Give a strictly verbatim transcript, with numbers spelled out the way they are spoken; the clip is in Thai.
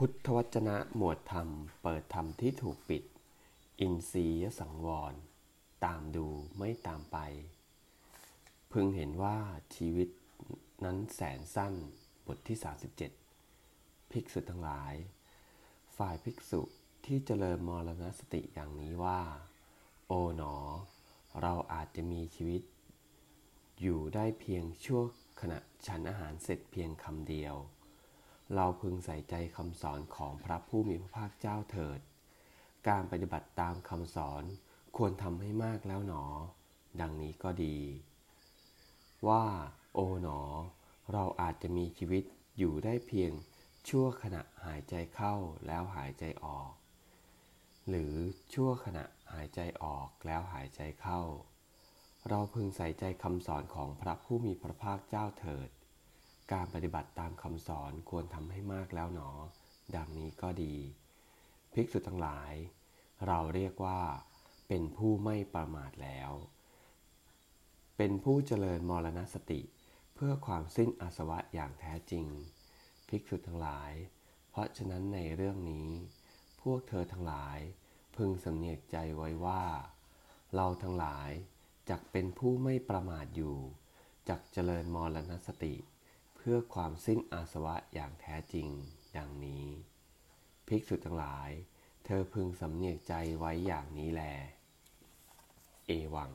พุทธวจนะหมวดธรรมเปิดธรรมที่ถูกปิดอินทรียสังวรตามดูไม่ตามไปพึงเห็นว่าชีวิตนั้นแสนสั้นบทที่สามสิบเจ็ดภิกษุทั้งหลายฝ่ายภิกษุที่เจริญมรณสติอย่างนี้ว่าโอ๋หนอเราอาจจะมีชีวิตอยู่ได้เพียงชั่วขณะฉันอาหารเสร็จเพียงคำเดียวเราพึงใส่ใจคำสอนของพระผู้มีพระภาคเจ้าเถิดการปฏิบัติตามคำสอนควรทำให้มากแล้วหนอดังนี้ก็ดีว่าโอ๋หนอเราอาจจะมีชีวิตอยู่ได้เพียงชั่วขณะหายใจเข้าแล้วหายใจออกหรือชั่วขณะหายใจออกแล้วหายใจเข้าเราพึงใส่ใจคำสอนของพระผู้มีพระภาคเจ้าเถิดการปฏิบัติตามคำสอนควรทำให้มากแล้วหนอดังนี้ก็ดีภิกษุทั้งหลายเราเรียกว่าเป็นผู้ไม่ประมาทแล้วเป็นผู้เจริญมรณสติเพื่อความสิ้นอาสวะอย่างแท้จริงภิกษุทั้งหลายเพราะฉะนั้นในเรื่องนี้พวกเธอทั้งหลายพึงสำเนียกใจไว้ว่าเราทั้งหลายจักเป็นผู้ไม่ประมาทอยู่จักเจริญมรณสติเพื่อความสิ้นอาสวะอย่างแท้จริงดังนี้ภิกษุทั้งหลายเธอพึงสำเนียกใจไว้อย่างนี้แลเอวัง